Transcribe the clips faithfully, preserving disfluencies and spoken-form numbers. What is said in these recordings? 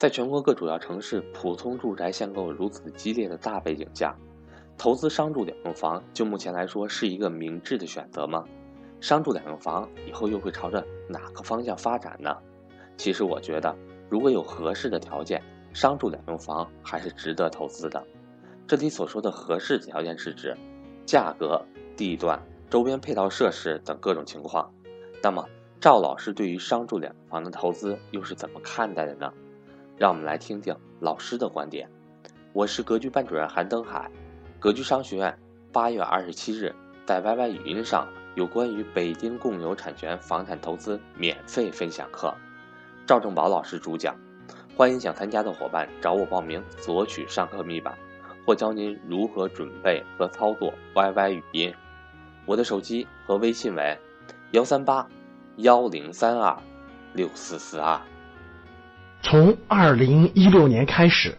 在全国各主要城市普通住宅限购如此激烈的大背景下，投资商住两用房就目前来说是一个明智的选择吗？商住两用房以后又会朝着哪个方向发展呢？其实我觉得，如果有合适的条件，商住两用房还是值得投资的。这里所说的合适的条件是指价格、地段、周边配套设施等各种情况。那么赵老师对于商住两用房的投资又是怎么看待的呢？让我们来听听老师的观点。我是格局班主任韩登海。格局商学院八月二十七日在 Y Y 语音上有关于北京共有产权房产投资免费分享课，赵正宝老师主讲，欢迎想参加的伙伴找我报名索取上课密版，或教您如何准备和操作 Y Y 语音。我的手机和微信为一三八一零三二六四四二。从二零一六年开始，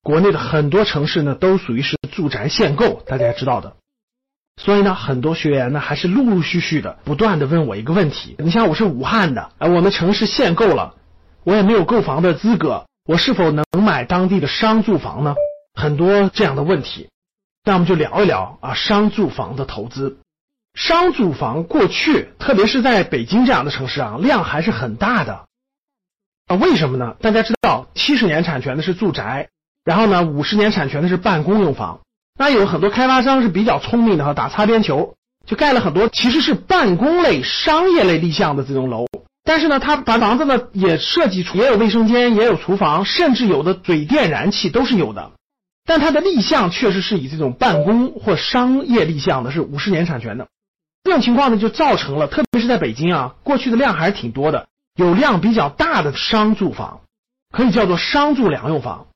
国内的很多城市呢都属于是住宅限购，大家知道的。所以呢，很多学员呢还是陆陆续续的不断的问我一个问题，你像我是武汉的，哎，我们城市限购了，我也没有购房的资格，我是否能买当地的商住房呢？很多这样的问题。那我们就聊一聊啊，商住房的投资。商住房过去，特别是在北京这样的城市啊，量还是很大的。啊，为什么呢？大家知道七十年产权的是住宅，然后呢五十年产权的是办公用房。那有很多开发商是比较聪明的，打擦边球，就盖了很多其实是办公类、商业类立项的这种楼。但是呢，他把房子呢也设计出，也有卫生间，也有厨房，甚至有的水电燃气都是有的。但他的立项确实是以这种办公或商业立项的，是五十年产权的。这种情况呢，就造成了，特别是在北京啊，过去的量还是挺多的。有量比较大的商住房可以叫做商住两用房，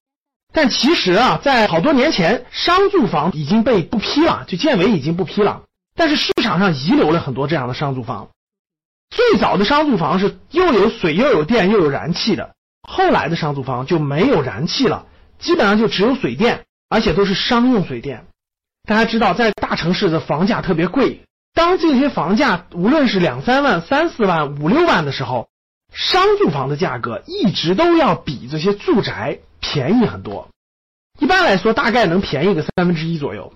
但其实啊，在好多年前商住房已经被不批了，就建委已经不批了，但是市场上遗留了很多这样的商住房。最早的商住房是又有水又有电又有燃气的，后来的商住房就没有燃气了，基本上就只有水电，而且都是商用水电。大家知道在大城市的房价特别贵，当这些房价无论是两三万、三四万、五六万的时候，商住房的价格一直都要比这些住宅便宜很多，一般来说大概能便宜个三分之一左右。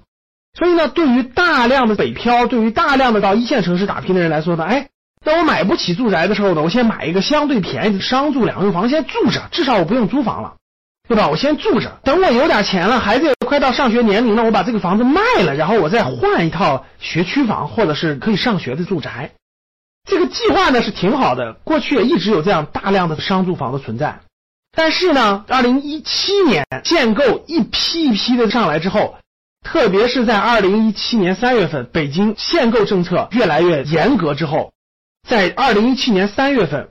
所以呢，对于大量的北漂，对于大量的到一线城市打拼的人来说呢，哎，当我买不起住宅的时候呢，我先买一个相对便宜的商住两用房先住着，至少我不用租房了，对吧？我先住着，等我有点钱了，孩子也快到上学年龄了，我把这个房子卖了，然后我再换一套学区房或者是可以上学的住宅。这个计划呢是挺好的，过去也一直有这样大量的商住房的存在。但是呢 ,二零一七年限购一批一批的上来之后，特别是在二零一七年三月份北京限购政策越来越严格之后，在二零一七年三月份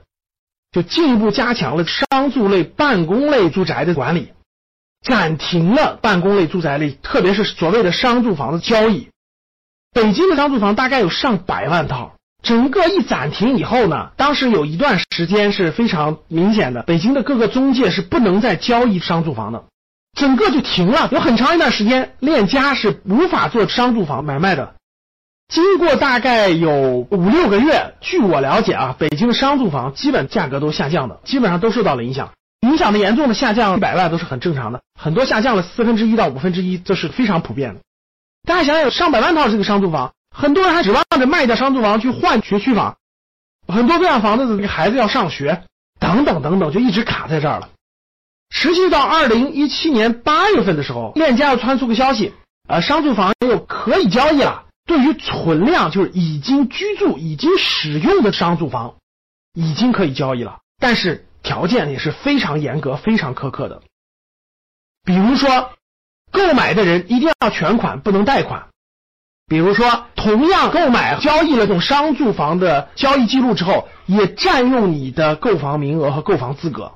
就进一步加强了商住类、办公类住宅的管理，暂停了办公类住宅类，特别是所谓的商住房的交易。北京的商住房大概有上百万套。整个一暂停以后呢，当时有一段时间是非常明显的，北京的各个中介是不能再交易商住房的，整个就停了，有很长一段时间链家是无法做商住房买卖的。经过大概有五六个月，据我了解啊，北京的商住房基本价格都下降的，基本上都受到了影响，影响的严重的下降一百万都是很正常的，很多下降了四分之一到五分之一，这是非常普遍的。大家想想，上百万套这个商住房，很多人还指望着卖掉商住房去换学区房，很多这样房子的孩子要上学，等等等等，就一直卡在这儿了。持续到二零一七年八月份的时候，链家又传出个消息，呃，商住房又可以交易了。对于存量，就是已经居住、已经使用的商住房，已经可以交易了，但是条件也是非常严格、非常苛刻的。比如说，购买的人一定要全款，不能贷款。比如说，同样购买交易了这种商住房的交易记录之后，也占用你的购房名额和购房资格。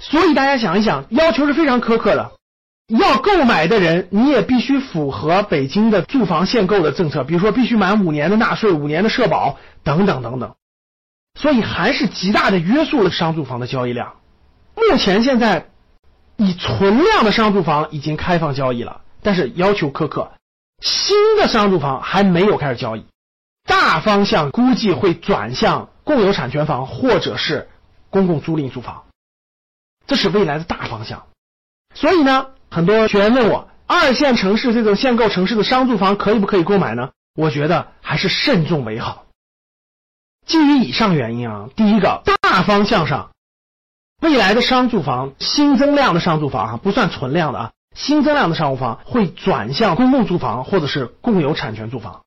所以大家想一想，要求是非常苛刻的。要购买的人，你也必须符合北京的住房限购的政策，比如说必须满五年的纳税、五年的社保等等等等。所以还是极大的约束了商住房的交易量。目前现在，以存量的商住房已经开放交易了，但是要求苛刻。新的商住房还没有开始交易，大方向估计会转向共有产权房或者是公共租赁住房。这是未来的大方向。所以呢，很多学员问我，二线城市这种限购城市的商住房可以不可以购买呢？我觉得还是慎重为好。基于以上原因啊，第一个，大方向上，未来的商住房新增量的商住房啊，不算存量的啊，新增量的商住房会转向公共住房或者是共有产权住房，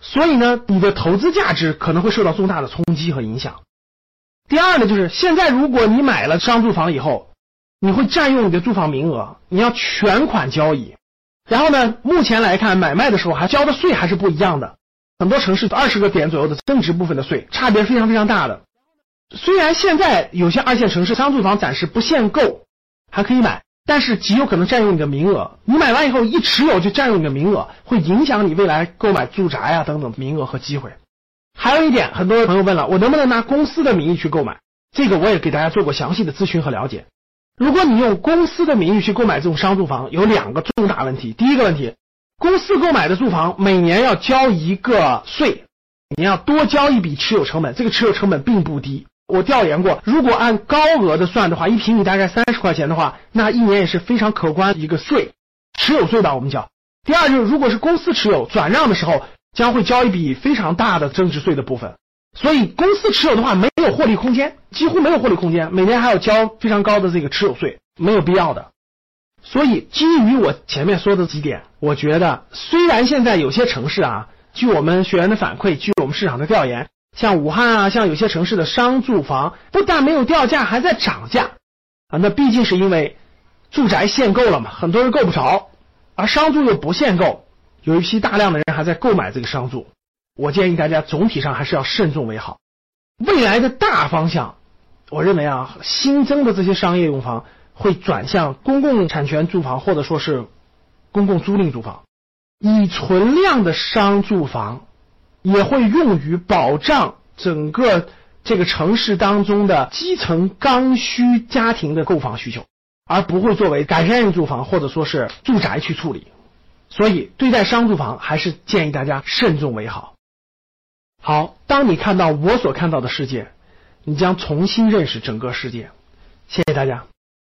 所以呢，你的投资价值可能会受到重大的冲击和影响。第二呢，就是现在如果你买了商住房以后，你会占用你的住房名额，你要全款交易。然后呢，目前来看，买卖的时候还交的税还是不一样的，很多城市二十个点左右的增值部分的税，差别非常非常大的。虽然现在有些二线城市商住房暂时不限购，还可以买，但是极有可能占用你的名额，你买完以后一持有就占用你的名额，会影响你未来购买住宅啊等等名额和机会。还有一点，很多朋友问了，我能不能拿公司的名义去购买？这个我也给大家做过详细的咨询和了解。如果你用公司的名义去购买这种商住房，有两个重大问题。第一个问题，公司购买的住房每年要交一个税，你要多交一笔持有成本，这个持有成本并不低。我调研过，如果按高额的算的话，一平米大概三十块钱的话，那一年也是非常可观的一个税，持有税吧，我们叫。第二就是，如果是公司持有转让的时候，将会交一笔非常大的增值税的部分。所以公司持有的话没有获利空间，几乎没有获利空间，每年还要交非常高的这个持有税，没有必要的。所以基于我前面说的几点，我觉得虽然现在有些城市啊，据我们学员的反馈，据我们市场的调研，像武汉啊，像有些城市的商住房不但没有掉价，还在涨价啊。那毕竟是因为住宅限购了嘛，很多人购不着，而商住又不限购，有一批大量的人还在购买这个商住。我建议大家总体上还是要慎重为好。未来的大方向，我认为啊，新增的这些商业用房会转向公共产权住房或者说是公共租赁住房，以存量的商住房也会用于保障整个这个城市当中的基层刚需家庭的购房需求，而不会作为改善性住房或者说是住宅去处理。所以对待商住房还是建议大家慎重为好。好，当你看到我所看到的世界，你将重新认识整个世界。谢谢大家。